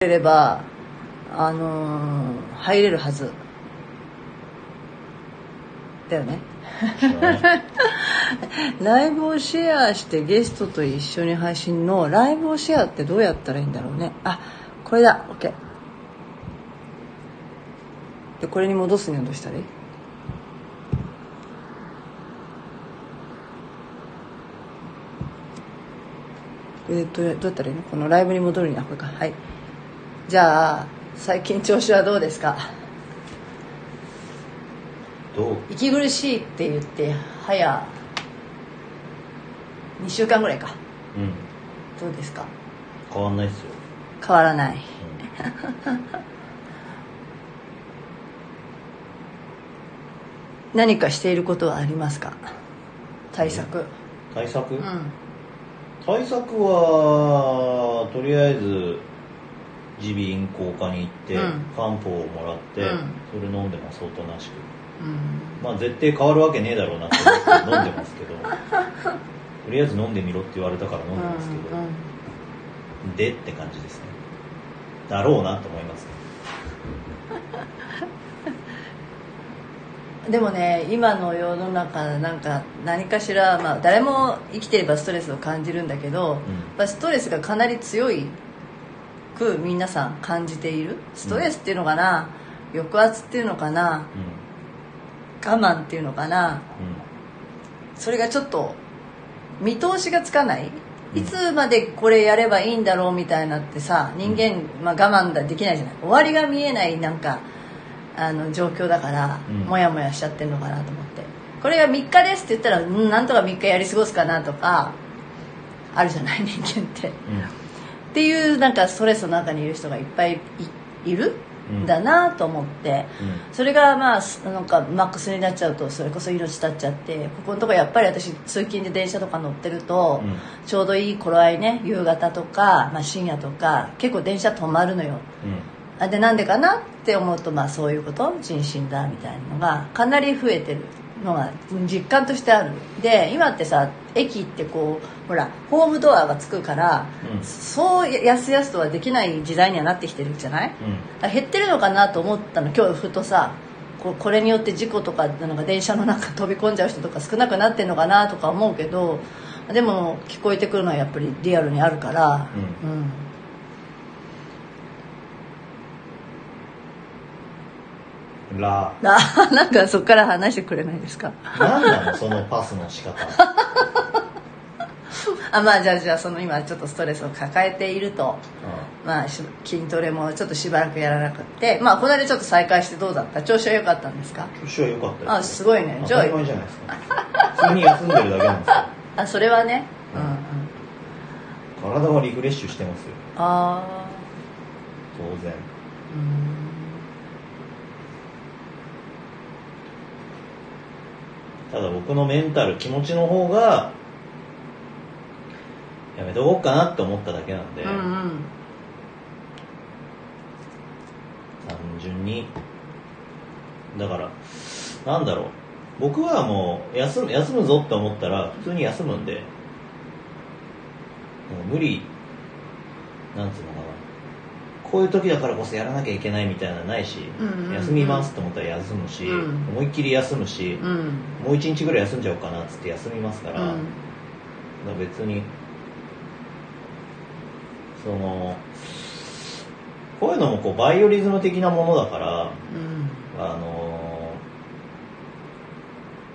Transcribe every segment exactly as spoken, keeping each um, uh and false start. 入れれば、あのー、入れるはずだよね。ライブをシェアしてゲストと一緒に配信のライブをシェアってどうやったらいいんだろうね。あ、これだ。 OK で、これに戻すにはどうしたらいい？えー、どうやったらいいの？このライブに戻るにはこれか。はい、じゃあ最近調子はどうですか？どう？息苦しいって言って早にしゅうかんぐらいか。うん、どうですか？変わらないですよ。変わらない、うん、何かしていることはありますか？対策、対策、うん、対策はとりあえず耳鼻咽喉科に行って、うん、漢方をもらって、うん、それ飲んでます。おとなしく、うん、まあ絶対変わるわけねえだろうなって飲んでますけどとりあえず飲んでみろって言われたから飲んでますけど、うんうん、でって感じですね。だろうなと思います、ね、でもね、今の世の中なんか何かしら、まあ、誰も生きていればストレスを感じるんだけど、うん、ストレスがかなり強い皆さん感じている。ストレスっていうのかな、うん、抑圧っていうのかな、うん、我慢っていうのかな、うん、それがちょっと見通しがつかない、うん、いつまでこれやればいいんだろうみたいなってさ、人間、うん、まあ、我慢だできないじゃない。終わりが見えないなんかあの状況だから、うん、モヤモヤしちゃってるのかなと思って。これがみっかですって言ったら、うん、なんとかみっかやり過ごすかなとかあるじゃない、人間って、うんっていう、なんかストレスの中にいる人がいっぱい い, いるんだなと思って、うん、それがまあなんかマックスになっちゃうとそれこそ命絶っちゃって、ここのとこやっぱり私通勤で電車とか乗ってると、うん、ちょうどいい頃合いね、夕方とか、まあ、深夜とか結構電車止まるのよ、うん、でなんでかなって思うと、まあそういうこと、人身だみたいなのがかなり増えてるのが実感としてある。で今ってさ、駅ってこうほらホームドアがつくから、うん、そうやすやすとはできない時代にはなってきてるじゃない、うん、減ってるのかなと思ったの今日ふとさ。 こ, これによって事故とかなんか電車の中飛び込んじゃう人とか少なくなってんのかなとか思うけど、でも聞こえてくるのはやっぱりリアルにあるから、うんうん、ラーなんかそっから話してくれないですか？何なのそのパスの仕方あ、まあじゃあじゃあその今ちょっとストレスを抱えていると、うん、まあ筋トレもちょっとしばらくやらなくて、まあこの間ちょっと再開してどうだった？調子は良かったんですか？調子は良かったです。あ、すごいね。じゃあ当たり前じゃないですか。普通に休んでるだけなんですよあ、それはね、うんうん、体はリフレッシュしてますよ。ああ当然。うん、ただ僕のメンタル、気持ちの方がやめとこうかなって思っただけなんで、うんうん、単純にだからなんだろう、僕はもう休む、休むぞって思ったら普通に休むんで、もう無理なんつうのかな、こういう時だからこそやらなきゃいけないみたいなのないし、うんうんうん、休みますと思ったら休むし、うん、思いっきり休むし、うん、もう一日ぐらい休んじゃおうかなっつって休みますから、うん、だから別にそのこういうのもこうバイオリズム的なものだから、うん、あの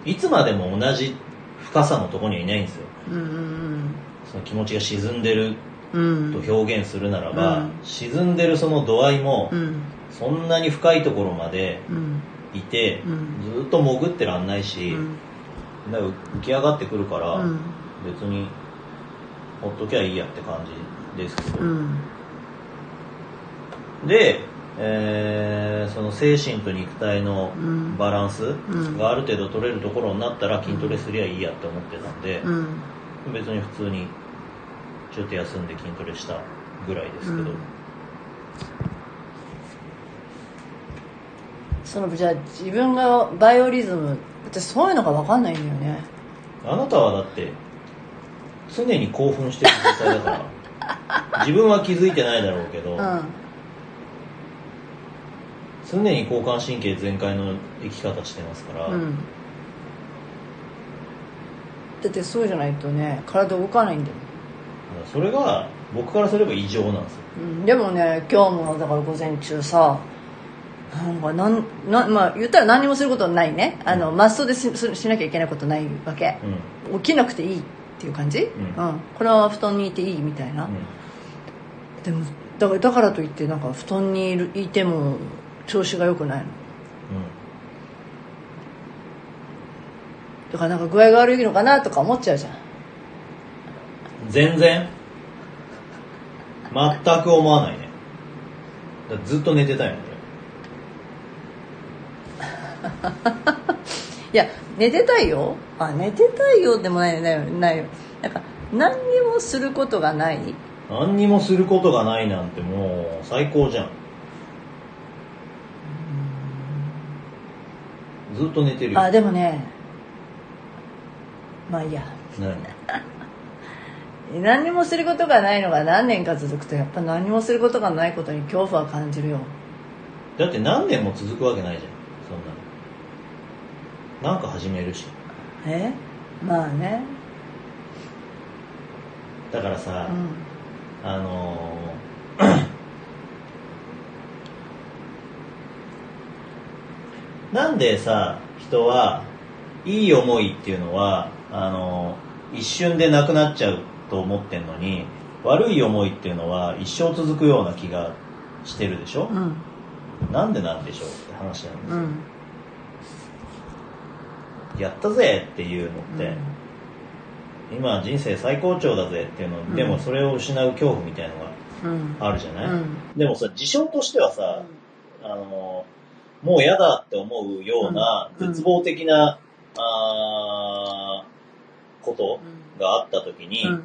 いつまでも同じ深さのとこにはいないんですよ、うんうんうん、その気持ちが沈んでると表現するならば、うん、沈んでるその度合いも、うん、そんなに深いところまでいて、うん、ずっと潜ってらんないし、うん、だから浮き上がってくるから、うん、別にほっときゃいいやって感じですけど、うん、で、えー、その精神と肉体のバランスがある程度取れるところになったら筋トレすりゃいいやって思ってたんで、うん、別に普通にちょっと休んで筋トレしたぐらいですけど、うん、そのじゃあ自分がバイオリズム、私そういうのが分かんないんだよね。あなたはだって常に興奮してる状態だから自分は気づいてないだろうけど、うん、常に交感神経全開の生き方してますから、うん、だってそうじゃないとね体動かないんだよ。それが僕からすれば異常なんですよ、うん、でもね今日もだから午前中さなんかなんなまあ言ったら何もすることはないね、あの、うん、マストで し, しなきゃいけないことないわけ、うん、起きなくていいっていう感じ、うんうん、このまま布団にいていいみたいな、うん、でもだ か, だからといってなんか布団に い, るいても調子が良くないの、うん、だからなんか具合が悪いのかなとか思っちゃうじゃん。全然全く思わないね。だずっと寝てたよねいや寝てたいよ、あ寝てたいよでもないよないよ。なんか何にもすることがない、何にもすることがないなんてもう最高じゃん。ずっと寝てるよ。あでもねまあいいや何もすることがないのが何年か続くとやっぱ何もすることがないことに恐怖は感じるよ。だって何年も続くわけないじゃんそんなの。なんか始めるしえまあねだからさ、うん、あのーなんでさ人はいい思いっていうのはあの一瞬でなくなっちゃうと思ってんのに悪い思いっていうのは一生続くような気がしてるでしょ、うん、なんでなんでしょうって話なんですよ、うん、やったぜっていうのって、うん、今人生最高潮だぜっていうの、うん、でもそれを失う恐怖みたいのがあるじゃない、うんうん、でもさ事象としてはさ、うん、あのもう嫌だって思うような絶望的な、うん、あことがあったときに、うん、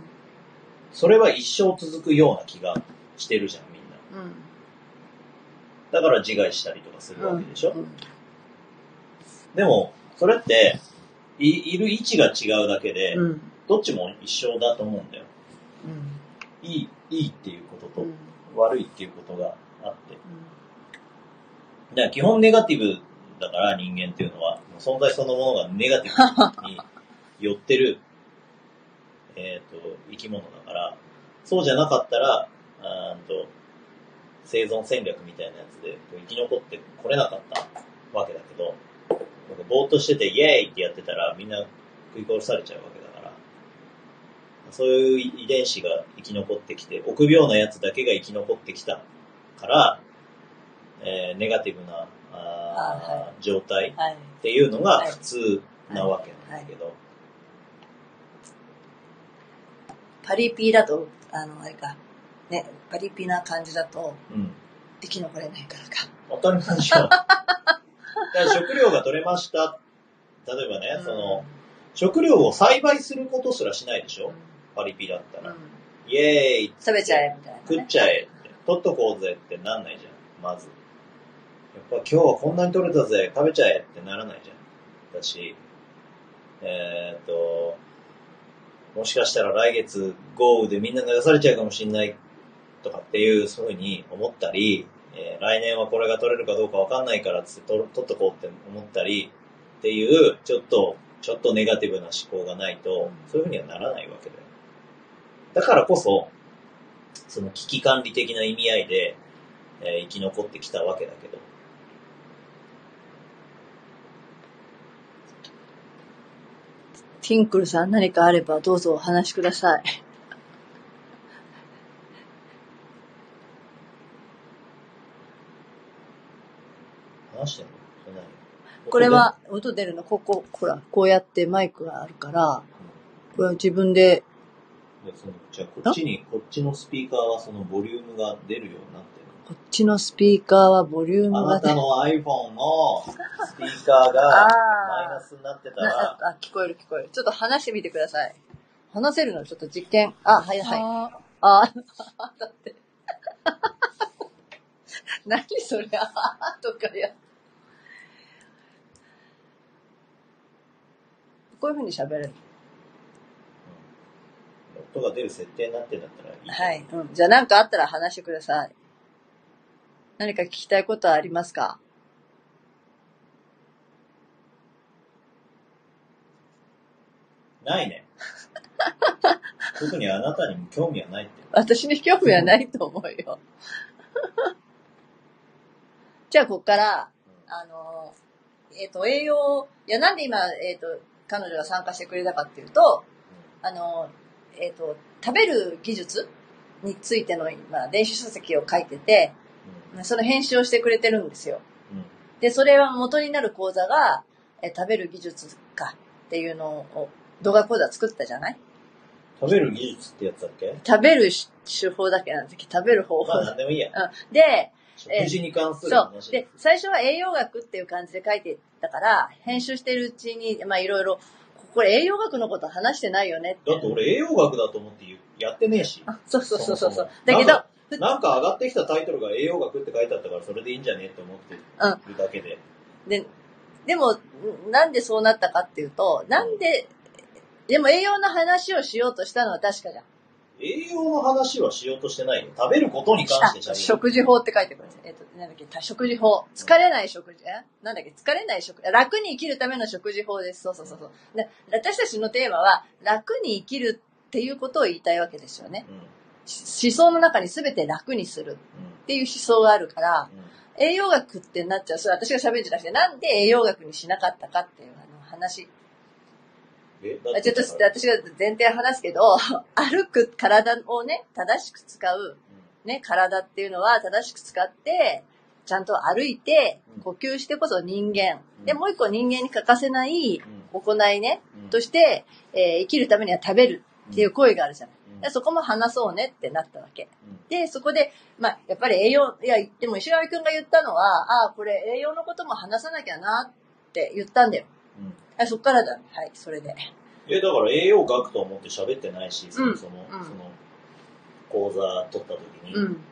それは一生続くような気がしてるじゃんみんな、うん、だから自害したりとかするわけでしょ、うんうん、でもそれってい、いる位置が違うだけで、うん、どっちも一生だと思うんだよ、うん、いい、いいっていうことと、うん、悪いっていうことがあって、うんだから基本ネガティブだから人間っていうのは存在そのものがネガティブに寄ってるえっと生き物だから、そうじゃなかったらあーと生存戦略みたいなやつで生き残ってこれなかったわけだけど、ぼーっとしててイエーイってやってたらみんな食い殺されちゃうわけだから、そういう遺伝子が生き残ってきて臆病なやつだけが生き残ってきたからえー、ネガティブなああ、はい、状態っていうのが普通なわけなんだけど、はいはいはい、パリピだとあのあれか、ね、パリピな感じだと、うん、生き残れないからか当たり前でしょだから食料が取れました例えばね、うん、その食料を栽培することすらしないでしょ、うん、パリピだったら、うん、イエーイ食べちゃえみたいな、ね、食っちゃえって取っとこうぜってなんないじゃんまず。やっぱ今日はこんなに取れたぜ食べちゃえってならないじゃん。だし、えー、っともしかしたら来月豪雨でみんな流されちゃうかもしれないとかっていうそういうふうに思ったり、えー、来年はこれが取れるかどうかわかんないからつって取っとこうって思ったりっていうちょっとちょっとネガティブな思考がないとそういうふうにはならないわけだよ。だからこそその危機管理的な意味合いで。えー、生き残ってきたわけだけど、ティンクルさん何かあればどうぞお話しください話してんの？それ何？これは音出るのここほらこうやってマイクがあるから、うん、これは自分でいやそのじゃあこっちにこっちのスピーカーはそのボリュームが出るようになってる。こっちのスピーカーはボリュームがあなたの iPhone のスピーカーがマイナスになってたらあ聞こえる聞こえるちょっと話してみてください。話せるのちょっと実験。あはいはいああだって何それあとかやこういう風に喋る音が出る設定になってんだったらいいはい、うん、じゃあ何かあったら話してください。何か聞きたいことはありますか？ないね。特にあなたにも興味はないって。私に興味はないと思うよ。じゃあ、こっから、うん、あの、えっ、ー、と、栄養、いや、なんで今、えっ、ー、と、彼女が参加してくれたかっていうと、うん、あの、えっ、ー、と、食べる技術についての今、電子書籍を書いてて、うん、その編集をしてくれてるんですよ。うん、で、それは元になる講座が、えー、食べる技術かっていうのを、動画講座作ったじゃない？食べる技術ってやつだっけ？食べる手法だっけ？なんだっけ？食べる方法。まあ、なんでもいいや。うん。で、食事に関する話です。そう。で、最初は栄養学っていう感じで書いてたから、編集してるうちに、まあいろいろ、これ栄養学のこと話してないよねって。だって俺栄養学だと思ってやってねえし。あ、そうそうそうそう。そもそもだけど、なんか上がってきたタイトルが栄養学って書いてあったから、それでいいんじゃねえって思ってるだけで。うん、で、でも、なんでそうなったかっていうと、なんで、でも栄養の話をしようとしたのは確かじゃん。栄養の話はしようとしてないよ。食べることに関して喋る。食事法って書いてくるんです。えっと、なんだっけ、食事法。疲れない食事、えなんだっけ、疲れない食、楽に生きるための食事法です。そうそうそうそう、うん。私たちのテーマは、楽に生きるっていうことを言いたいわけですよね。うん、思想の中に全て楽にするっていう思想があるから、うん、栄養学ってなっちゃう。それ私が喋るんじゃなくて、なんで栄養学にしなかったかっていうあの話。えちょっと私が前提話すけど、歩く体をね、正しく使う、ね、体っていうのは正しく使って、ちゃんと歩いて、呼吸してこそ人間。で、もう一個人間に欠かせない行いね、として、えー、生きるためには食べるっていう行為があるじゃない。でそこも話そうねってなったわけ。で、そこで、まあ、やっぱり栄養、いや、でも石上くんが言ったのは、ああ、これ栄養のことも話さなきゃなって言ったんだよ。あ、そっからだね。はい、それで。え、だから栄養学と思って喋ってないし、そもそも、うん、その、講座取った時に、うん、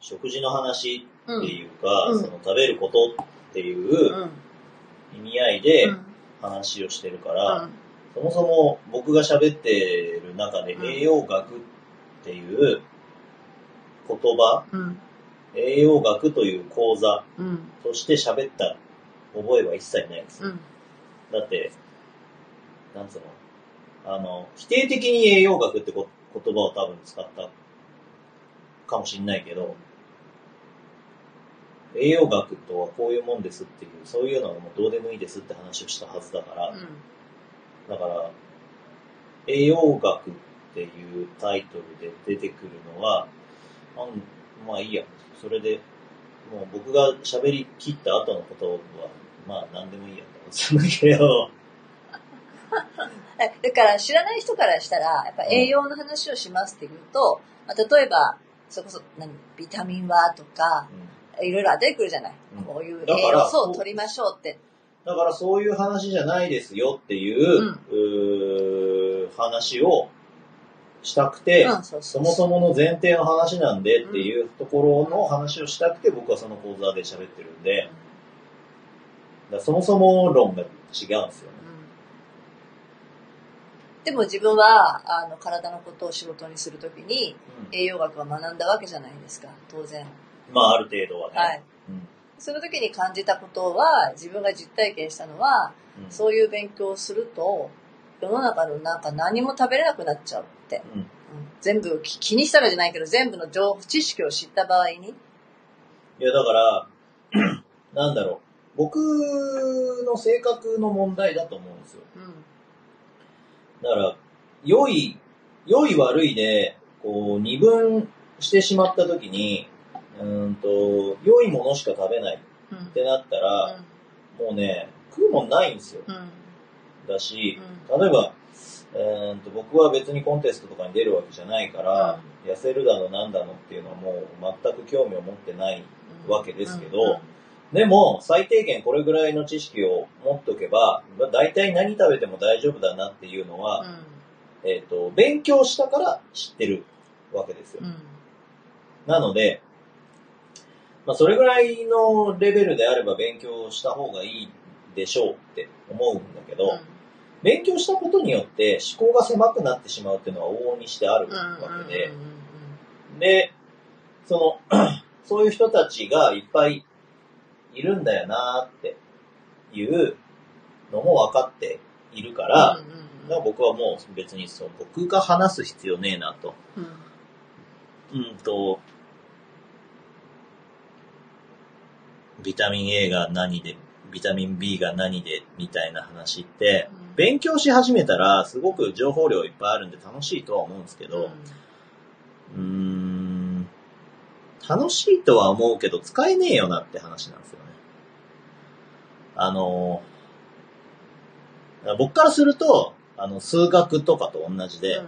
食事の話っていうか、うん、その食べることっていう意味合いで話をしてるから、うん、そもそも僕が喋ってる中で栄養学っていう言葉、うん、栄養学という講座として喋った覚えは一切ないです。うん、だって、なんつうの、あの、否定的に栄養学ってこ言葉を多分使ったかもしれないけど、栄養学とはこういうもんですっていう、そういうのはもうどうでもいいですって話をしたはずだから、うん、だから、栄養学っていうタイトルで出てくるのは、あまあいいや、それで、もう僕が喋り切った後のことは、まあ何でもいいや。そのけどだから知らない人からしたらやっぱ栄養の話をしますって言うと、うん、まあ、例えばそれこそ何ビタミンはとか、うん、いろいろ当ててくるじゃない、うん、こういう栄養素を取りましょうってだからそういう話じゃないですよっていう、うん、う話をしたくて、うん、そうそうそう、そもそもの前提の話なんでっていうところの話をしたくて、うん、僕はその講座で喋ってるんで、うん、だそもそも論が違うんですよね、うん。でも自分はあの体のことを仕事にするときに栄養学は学んだわけじゃないですか、当然。まあある程度はね。はい。うん、その時に感じたことは、自分が実体験したのは、うん、そういう勉強をすると世の中のなんか何も食べれなくなっちゃうって。うんうん、全部気にしたらじゃないけど、全部の情報知識を知った場合に。いやだからなんだろう。僕の性格の問題だと思うんですよ。うん、だから、良い、良い悪いで、こう、二分してしまったときに、うーんと、良いものしか食べないってなったら、うん、もうね、食うもんないんですよ。うん、だし、うん、例えば、うーんと、僕は別にコンテストとかに出るわけじゃないから、うん、痩せるだのなんだのっていうのはもう全く興味を持ってないわけですけど、うんうんうん、でも、最低限これぐらいの知識を持っておけば、大体何食べても大丈夫だなっていうのは、うん、えっと、勉強したから知ってるわけですよ。うん、なので、まあ、それぐらいのレベルであれば勉強した方がいいでしょうって思うんだけど、うん、勉強したことによって思考が狭くなってしまうっていうのは往々にしてあるわけで、うんうんうんうん、で、その、そういう人たちがいっぱいいるんだよなーっていうのも分かっているから、うんうんうん、が僕はもう別にその僕が話す必要ねえなと、うん、うんとビタミン A が何でビタミン B が何でみたいな話って、うん、勉強し始めたらすごく情報量いっぱいあるんで楽しいとは思うんですけど、うん、うーん楽しいとは思うけど使えねえよなって話なんですよね。あの僕からするとあの数学とかと同じで、うん、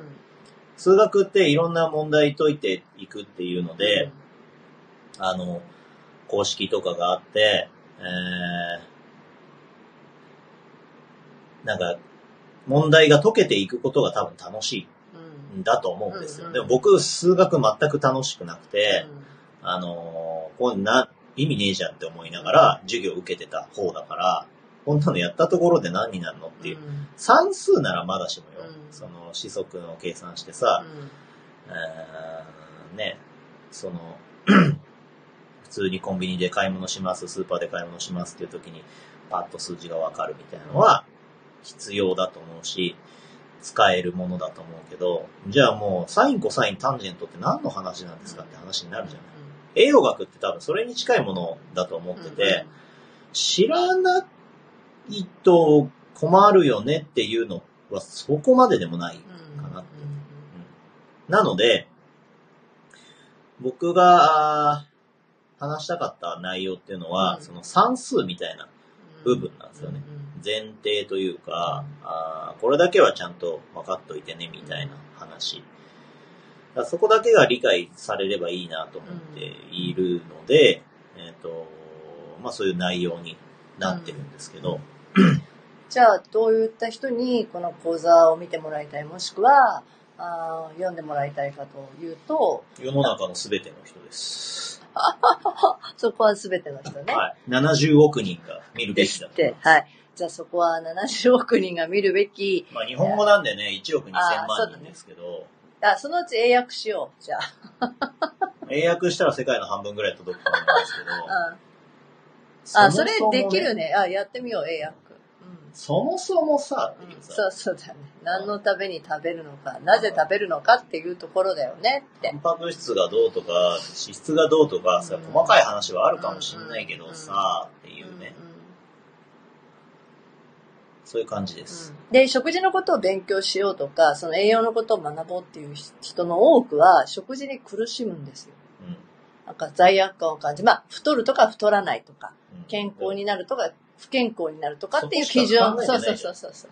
数学っていろんな問題解いていくっていうので、うん、あの公式とかがあって、えー、なんか問題が解けていくことが多分楽しいんだと思うんですよ、うんうんうん、でも僕数学全く楽しくなくて、うん、あのこんな意味ねえじゃんって思いながら授業受けてた方だからこんなのやったところで何になるのっていう、うん、算数ならまだしもよ、うん、その四則の計算してさ、うんえー、ねその普通にコンビニで買い物しますスーパーで買い物しますっていう時にパッと数字がわかるみたいなのは必要だと思うし使えるものだと思うけどじゃあもうサインコサインタンジェントって何の話なんですかって話になるじゃない、うん、栄養学って多分それに近いものだと思ってて、うんうん、知らないと困るよねっていうのはそこまででもないかなって、うんうんうん、なので僕が話したかった内容っていうのは、うん、その算数みたいな部分なんですよね。うん、前提というか、うん、あ、これだけはちゃんと分かっといてねみたいな話。だからそこだけが理解されればいいなと思っているので、うん、えっと、まあそういう内容になってるんですけど。うん、じゃあどういった人にこの講座を見てもらいたい、もしくはあ読んでもらいたいかというと、世の中のすべての人です。そこはすべての人ね。はい。ななじゅうおく人が見るべきだと。はい。じゃあそこはななじゅうおく人が見るべき。まあ日本語なんでね、いちおくにせんまん人ですけど。あ、そのうち英訳しよう。じゃあ。英訳したら世界の半分ぐらい届くと思うんですけど。うん、あ、それできるね。あ、やってみよう、英訳。そもそもさ、うん、そうそうだね。何のために食べるのか、なぜ食べるのかっていうところだよねって。タンパク質がどうとか、脂質がどうとか、うん、さ細かい話はあるかもしれないけどさ、うん、っていうね、うんうん。そういう感じです、うん。で、食事のことを勉強しようとか、その栄養のことを学ぼうっていう人の多くは、食事に苦しむんですよ。うん、なんか罪悪感を感じ、まあ、太るとか太らないとか、うん、健康になるとか、不健康になるとかっていう基準、そうそうそうそうそう。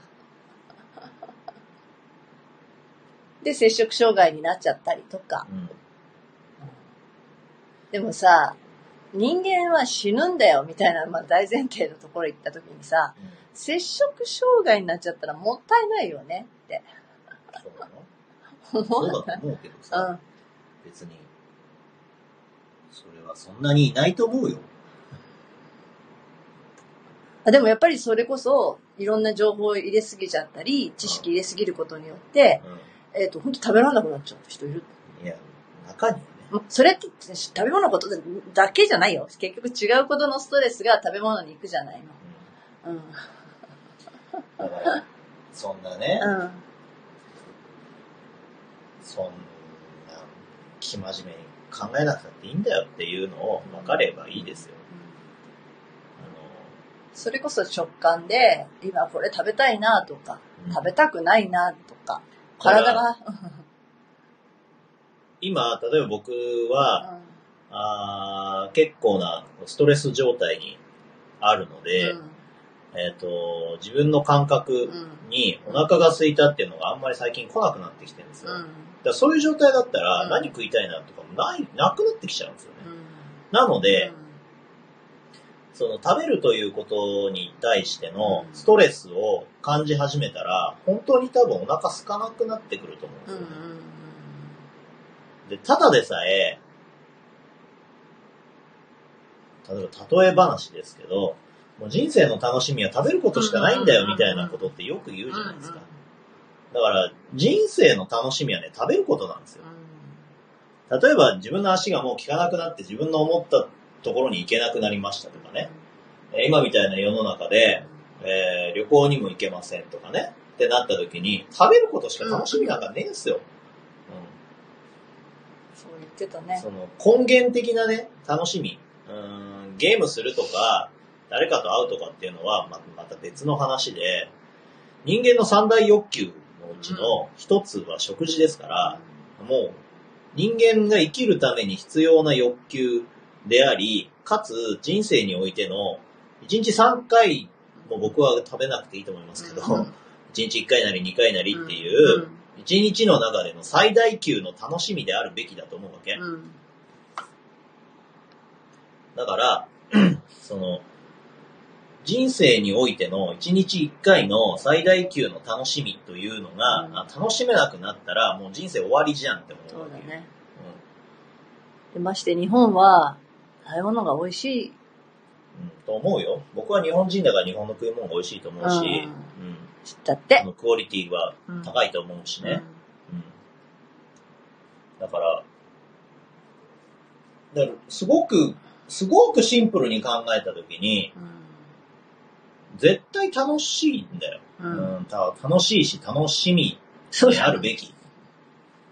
で摂食障害になっちゃったりとか、うん、でもさ、人間は死ぬんだよみたいな、まあ、大前提のところ行った時にさ、うん、摂食障害になっちゃったらもったいないよねって。そうだな。そうだと思うけどさ、うん、別にそれはそんなにいないと思うよ。でもやっぱりそれこそいろんな情報を入れすぎちゃったり知識入れすぎることによって、うん、えっと本当食べられなくなっちゃう人いる。いや中にね。それって食べ物のことだけじゃないよ。結局違うことのストレスが食べ物に行くじゃないの。うん。うん、だからそんなね。うん。そんな生真面目に考えなくたっていいんだよっていうのを分かればいいですよ。それこそ食感で今これ食べたいなとか、うん、食べたくないなとか体が今例えば僕は、うん、あ結構なストレス状態にあるので、うんえー、と自分の感覚にお腹が空いたっていうのがあんまり最近来なくなってきてるんですよ、うん、だからそういう状態だったら何食いたいなとかも な, いなくなってきちゃうんですよね、うん、なので、うんその食べるということに対してのストレスを感じ始めたら、本当に多分お腹空かなくなってくると思うんですよね。で、ただでさえ、例えば例え話ですけど、もう人生の楽しみは食べることしかないんだよみたいなことってよく言うじゃないですか。だから人生の楽しみはね、食べることなんですよ。例えば自分の足がもう効かなくなって自分の思ったところに行けなくなりましたとかね、今みたいな世の中で、えー、旅行にも行けませんとかね、ってなった時に、食べることしか楽しみなんかねえんすよ。うん。うん、そう言ってたね。その根源的なね、楽しみ。うん、ゲームするとか、誰かと会うとかっていうのは、ま、また別の話で、人間の三大欲求のうちの一つは食事ですから、うん、もう人間が生きるために必要な欲求であり、かつ人生においてのいちにちさんかいも僕は食べなくていいと思いますけど、うん、いちにちいっかいなりにかいなりっていう、いちにちの中での最大級の楽しみであるべきだと思うわけ。うん、だから、その、人生においてのいちにちいっかいの最大級の楽しみというのが、うん、楽しめなくなったらもう人生終わりじゃんって思うわけ。そうだね。うん、でまして日本は食べ物が美味しい、うん、と思うよ。僕は日本人だから日本の食い物が美味しいと思うし、うんうん、知ったってのクオリティは高いと思うしね、うんうん、だから、だからすごくすごくシンプルに考えたときに、うん、絶対楽しいんだよ、うんうん、た楽しいし楽しみにあるべき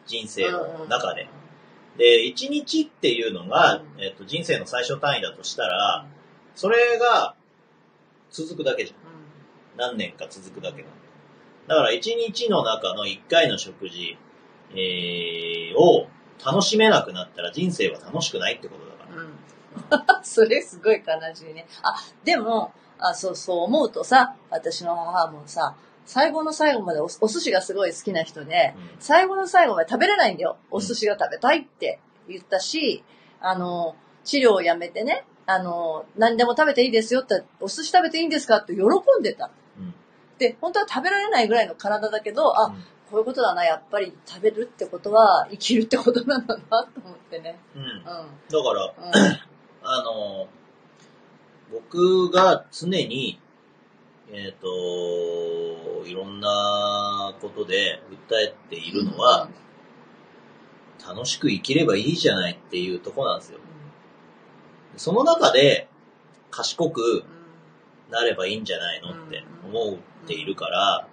人生の中で、でいちにちっていうのが、うん、えっと、人生の最小単位だとしたら、それが続くだけじゃん、うん、何年か続くだけなんだ。だからいちにちの中のいっかいの食事、えー、を楽しめなくなったら人生は楽しくないってことだから、うん、それすごい悲しいね。あ、でもあ、そうそう思うとさ、私の母もさ、最後の最後まで お, お寿司がすごい好きな人で、うん、最後の最後まで食べれないんだよ。お寿司が食べたいって言ったし、うん、あの、治療をやめてね、あの、何でも食べていいですよって、お寿司食べていいんですかって喜んでた。うん、で、本当は食べられないぐらいの体だけど、あ、うん、こういうことだな、やっぱり食べるってことは生きるってことなんだなと思ってね。うん。うん、だから、うん、あの、僕が常に、えっと、いろんなことで訴えているのは、うん、楽しく生きればいいじゃないっていうとこなんですよ。うん、その中で賢くなればいいんじゃないのって思っているから、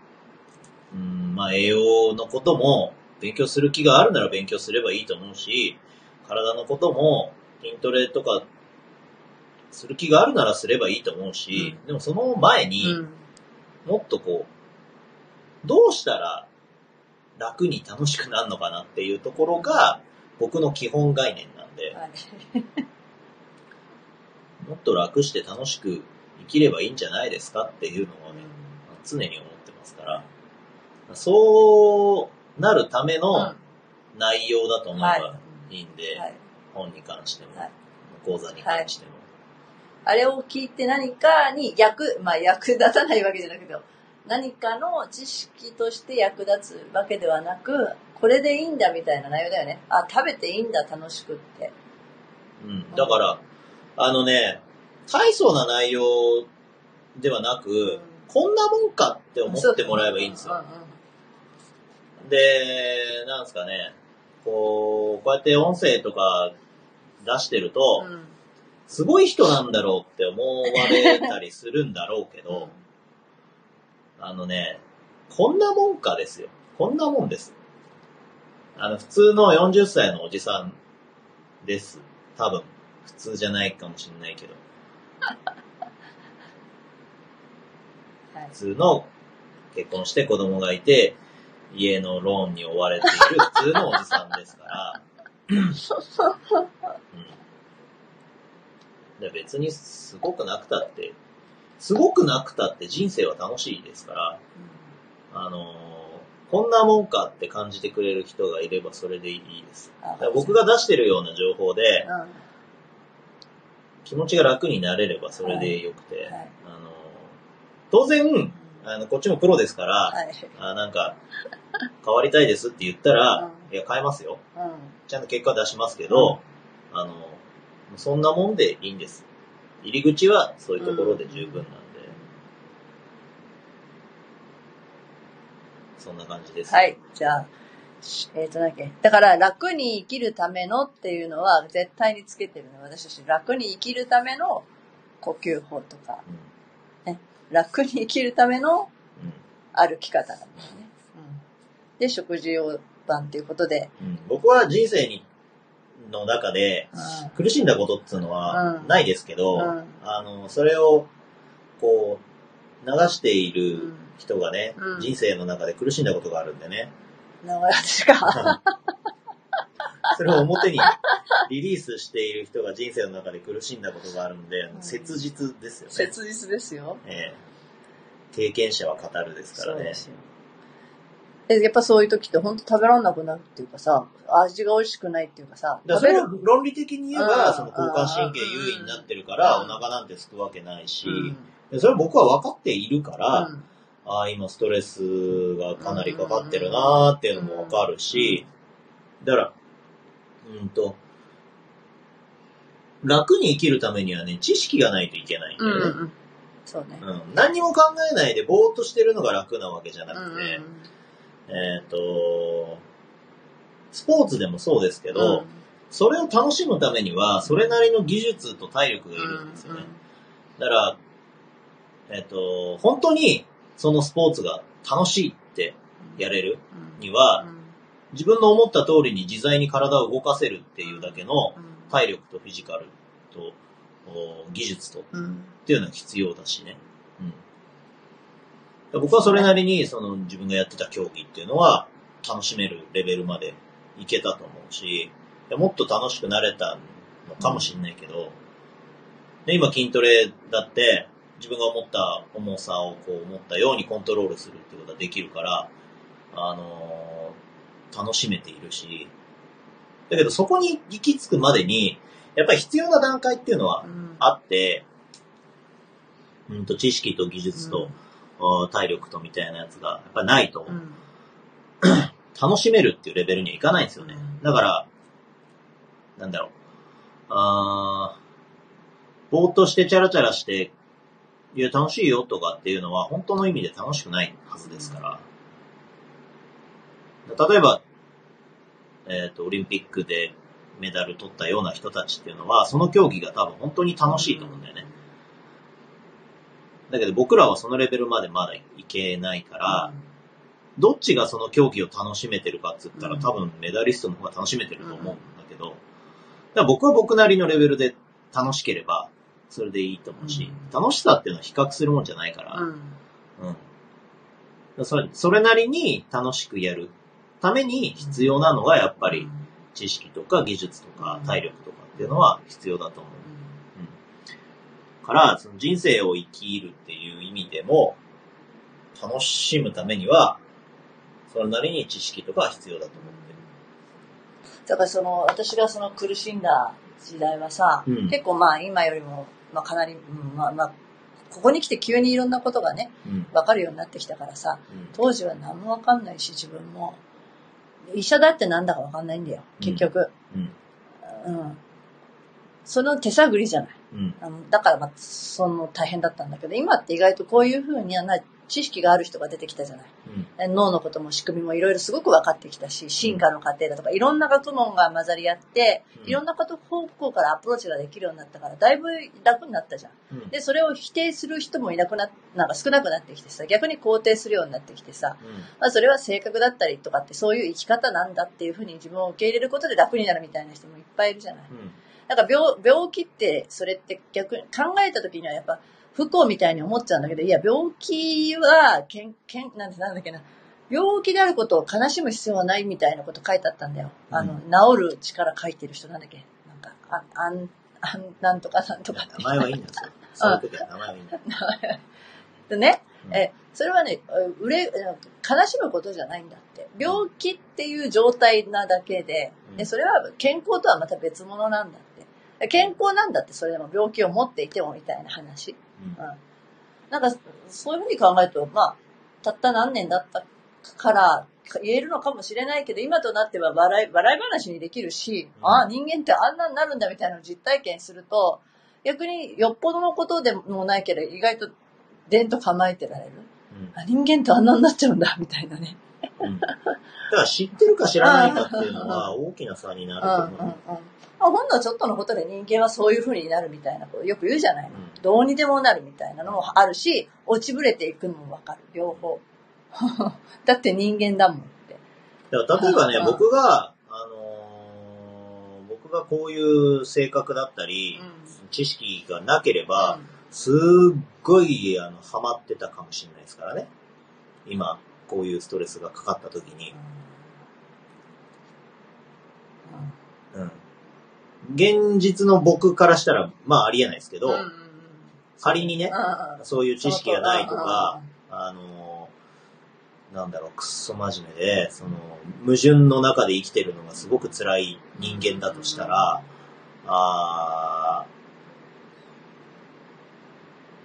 うんうん、まあ栄養のことも勉強する気があるなら勉強すればいいと思うし、体のことも筋トレとか、する気があるならすればいいと思うし、うん、でもその前に、うん、もっとこう、どうしたら楽に楽しくなるのかなっていうところが僕の基本概念なんで、もっと楽して楽しく生きればいいんじゃないですかっていうのをね、常に思ってますから、そうなるための内容だと思えばいいんで、うん、はい、本に関しても、はい、講座に関しても、はい、あれを聞いて何かに役、まあ役立たないわけじゃなくて、何かの知識として役立つわけではなく、これでいいんだみたいな内容だよね。あ、食べていいんだ、楽しくって。うん。だから、あのね、大層な内容ではなく、うん、こんなもんかって思ってもらえばいいんですよ。うんうん、で、なんですかね、こう、こうやって音声とか出してると、うん、すごい人なんだろうって思われたりするんだろうけど、あのね、こんなもんかですよ。こんなもんです。あの、普通のよんじゅっさいのおじさんです。多分。普通じゃないかもしれないけど。普通の結婚して子供がいて、家のローンに追われている普通のおじさんですから。うん、別にすごくなくたって、すごくなくたって人生は楽しいですから、うん、あの、こんなもんかって感じてくれる人がいればそれでいいです。僕が出してるような情報で、うん、気持ちが楽になれればそれでよくて、はいはい、あの、当然、あの、こっちもプロですから、はい、あ、なんか、変わりたいですって言ったら、うん、いや、変えますよ、うん。ちゃんと結果出しますけど、うん、あの、そんなもんでいいんです。入り口はそういうところで十分なんで。うん、そんな感じです。はい。じゃあ、えっと、なんだっけ。だから、楽に生きるためのっていうのは絶対につけてるの。私たち、楽に生きるための呼吸法とか、うん、ね、楽に生きるための歩き方なんですね。うん、で食事用版ということで、うん、僕は人生にの中で苦しんだことっていうのはないですけど、うんうん、あのそれをこう流している人がね、うん、人生の中で苦しんだことがあるんでね。名前私か。それを表にリリースしている人が人生の中で苦しんだことがあるんで、うん、切実ですよね。切実ですよ。えー、経験者は語るですからね。やっぱそういう時って本当食べらんなくなるっていうかさ、味が美味しくないっていうかさ、だからそれは論理的に言えばその交感神経優位になってるからお腹なんてすくわけないし、うん、それは僕は分かっているから、うん、あ今ストレスがかなりかかってるなーっていうのも分かるし、だからうんと楽に生きるためにはね、知識がないといけないんだよね。うんうん、そうね、うん、何にも考えないでぼーっとしてるのが楽なわけじゃなくて、うんうん、えっと、スポーツでもそうですけど、うん、それを楽しむためには、それなりの技術と体力がいるんですよね。うんうん、だから、えっと、本当にそのスポーツが楽しいってやれるには、うんうん、自分の思った通りに自在に体を動かせるっていうだけの体力とフィジカルと技術と、うん、っていうのは必要だしね。うん、僕はそれなりにその自分がやってた競技っていうのは楽しめるレベルまでいけたと思うし、もっと楽しくなれたのかもしれないけど、で今筋トレだって自分が思った重さをこう思ったようにコントロールするってことはできるから、あのー、楽しめているし、だけどそこに行き着くまでにやっぱり必要な段階っていうのはあって、うん、うんと知識と技術と、うん、体力とみたいなやつがやっぱないと、うん、楽しめるっていうレベルにはいかないんですよね。だからなんだろう、あーぼーっとしてチャラチャラしていや楽しいよとかっていうのは本当の意味で楽しくないはずですから。例えば、えーと、オリンピックでメダル取ったような人たちっていうのはその競技が多分本当に楽しいと思うんだよね。だけど僕らはそのレベルまでまだいけないから、うん、どっちがその競技を楽しめてるかって言ったら、うん、多分メダリストの方が楽しめてると思うんだけど、だから僕は僕なりのレベルで楽しければそれでいいと思うし、うん、楽しさっていうのは比較するもんじゃないから、うんうん、だそれ、それなりに楽しくやるために必要なのがやっぱり知識とか技術とか体力とかっていうのは必要だと思う。からその人生を生きるっていう意味でも楽しむためにはそれなりに知識とかは必要だと思ってる。だからその私がその苦しんだ時代はさ、うん、結構まあ今よりもまあかなり、うん、まあまあここに来て急にいろんなことがね、うん、分かるようになってきたからさ、うん、当時は何も分かんないし自分も医者だってなんだか分かんないんだよ結局、うんうんうん、その手探りじゃない。うん、だからまあその大変だったんだけど、今って意外とこういうふうにはない知識がある人が出てきたじゃない、うん、脳のことも仕組みもいろいろすごく分かってきたし、進化の過程だとかいろんな学問が混ざり合っていろんなこと方向からアプローチができるようになったからだいぶ楽になったじゃん、うん、でそれを否定する人もいなくななんか少なくなってきてさ、逆に肯定するようになってきてさ、うんまあ、それは性格だったりとかってそういう生き方なんだっていうふうに自分を受け入れることで楽になるみたいな人もいっぱいいるじゃない、うん、なんか 病, 病気ってそれって逆に考えた時にはやっぱ不幸みたいに思っちゃうんだけど、いや病気はけんけんなんてなんだっけな、病気であることを悲しむ必要はないみたいなこと書いてあったんだよ、うん、あの治る力書いてる人なんだっけ、なんかああんあんなんとかなんとかって名前はいいんですよそういう時は名前はいいんですね、うん、えそれはねうれ悲しむことじゃないんだって、病気っていう状態なだけで、うん、でそれは健康とはまた別物なんだって、健康なんだって、それでも病気を持っていてもみたいな話、うんうん、なんかそういうふうに考えると、まあ、たった何年だったから言えるのかもしれないけど、今となっては笑い、笑い話にできるし、うん、ああ人間ってあんなになるんだみたいなのを実体験すると逆によっぽどのことでもないけど意外とでんと構えてられる、うん、あ人間ってあんなになっちゃうんだみたいなね、うん、だから知ってるか知らないかっていうのは大きな差になると思う。うんうんうん、ほんのちょっとのことで人間はそういう風になるみたいなことよく言うじゃないの、うん、どうにでもなるみたいなのもあるし、落ちぶれていくのもわかる、両方、だって人間だもんって。だから例えばね、僕が、あのー、僕がこういう性格だったり、うん、知識がなければ、うん、すっごい、あの、ハマってたかもしれないですからね。今、こういうストレスがかかった時に。うん。うん、現実の僕からしたら、まあありえないですけど、うんうん、仮にね、そういう知識がないとか、あの、なんだろう、くっそ真面目で、その、矛盾の中で生きてるのがすごく辛い人間だとしたら、あー、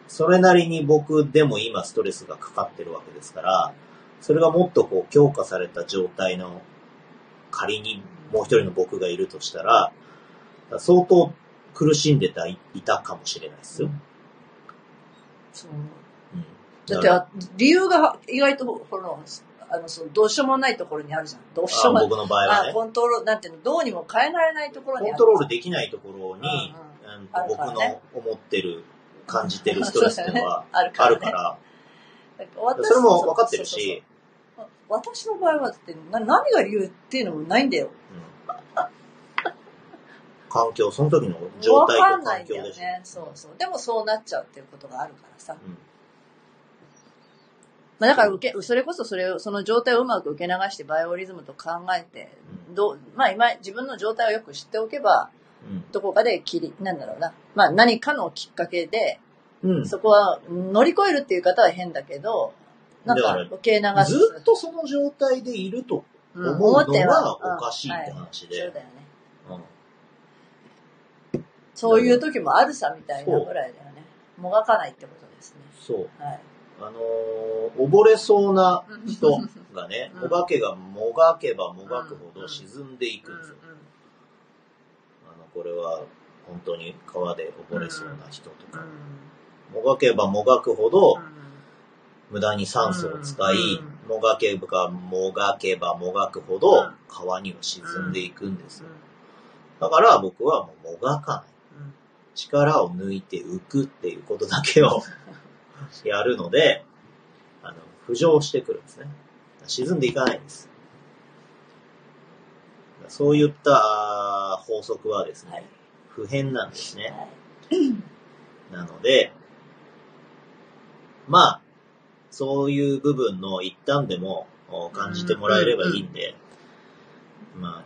それなりに僕でも今ストレスがかかってるわけですから、それがもっとこう強化された状態の、仮にもう一人の僕がいるとしたら、相当苦しんでた、いたかもしれないですよ。そう。うん、だ, だって、理由が意外と、この、あの、そう、どうしようもないところにあるじゃん。どうしようもない。僕の場合はね。コントロール、なんていうの、どうにも変えられないところにある。コントロールできないところに、うんうん、僕の思ってる、感じてるストレスっていうのはあるから。それも分かってるし。そうそうそう、私の場合はだって何が理由っていうのもないんだよ。うん、環境、その時の状態と環境でしょ。ね、そうそう。でもそうなっちゃうっていうことがあるからさ。うん、まあ、だから受け、それこそそれを、その状態をうまく受け流してバイオリズムと考えて、うん、どう、まあ今自分の状態をよく知っておけば、うん、どこかで切り、なんだろうな。まあ何かのきっかけで、うん、そこは乗り越えるっていう方は変だけど、なんか受け流す。ずっとその状態でいると思うのはおかしいって話で。うん、そうだよね、うん。そういう時もあるさみたいなぐらいだよね。もがかないってことですね。そう。はい、あのー、溺れそうな人がね、お化けがもがけばもがくほど沈んでいくんですよ。うんうんうんうん、これは本当に川で溺れそうな人とか、うん、もがけばもがくほど無駄に酸素を使い、うん、もがけばもがけばもがくほど川には沈んでいくんですよ。だから僕はもうもがかない、力を抜いて浮くっていうことだけをやるので、あの浮上してくるんですね。沈んでいかないんです。そういった法則はですね、はい、不変なんですね、はい、なのでまあそういう部分の一端でも感じてもらえればいいんで、うんうん、ま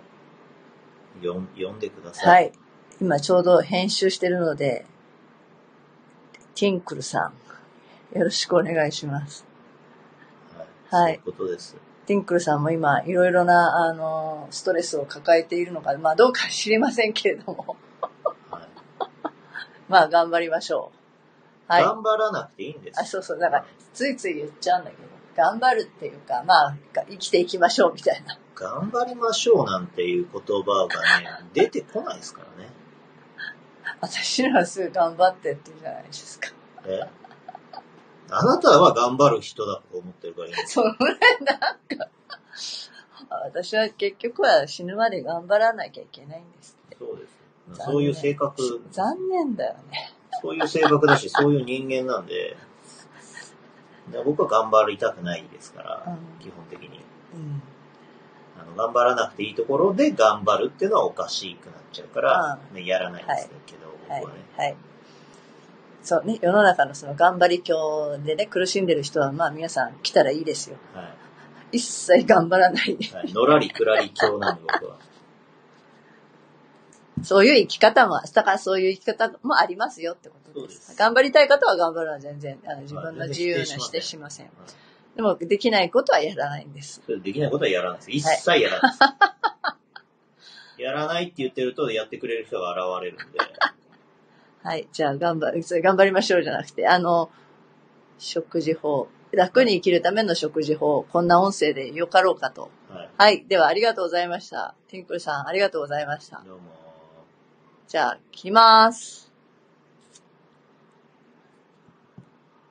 あよ読んでください。はい、今ちょうど編集してるので、ティンクルさんよろしくお願いします。はい、はい、そういうことです。ティンクルさんも今いろいろなあのストレスを抱えているのか、まあどうか知りませんけれども、はい、まあ頑張りましょう。はい、頑張らなくていいんです。あ、そうそう、だからついつい言っちゃうんだけど、頑張るっていうか、まあ生きていきましょうみたいな、頑張りましょうなんていう言葉がね出てこないですからね。私らはすぐ頑張ってってじゃないですか。え、あなたは頑張る人だと思ってるからいいんです。それなんか私は結局は死ぬまで頑張らなきゃいけないんですって。そうです。そういう性格。残念だよね。そういう性格だし、そういう人間なんで、僕は頑張りたくないですから、うん、基本的に、うん、あの頑張らなくていいところで頑張るっていうのはおかしくなっちゃうから、うんね、やらないんですけど、はい、僕はね。はいはい、そうね、世の中のその頑張り狂でね、苦しんでる人は、まあ皆さん来たらいいですよ。はい、一切頑張らない。はい、のらりくらり狂なの、僕は。そういう生き方も、だからそういう生き方もありますよってことです。です、頑張りたい方は頑張るのは全然、あの自分の自由なしてしません。はい、でも、できないことはやらないんです。できないことはやらないです。一切やらないです。はい、やらないって言ってると、やってくれる人が現れるんで。はい。じゃあ、頑張、頑張りましょうじゃなくて、あの、食事法。楽に生きるための食事法。こんな音声でよかろうかと。はい。はい、では、ありがとうございました。ティンクルさん、ありがとうございました。どうも。じゃあ、切ります。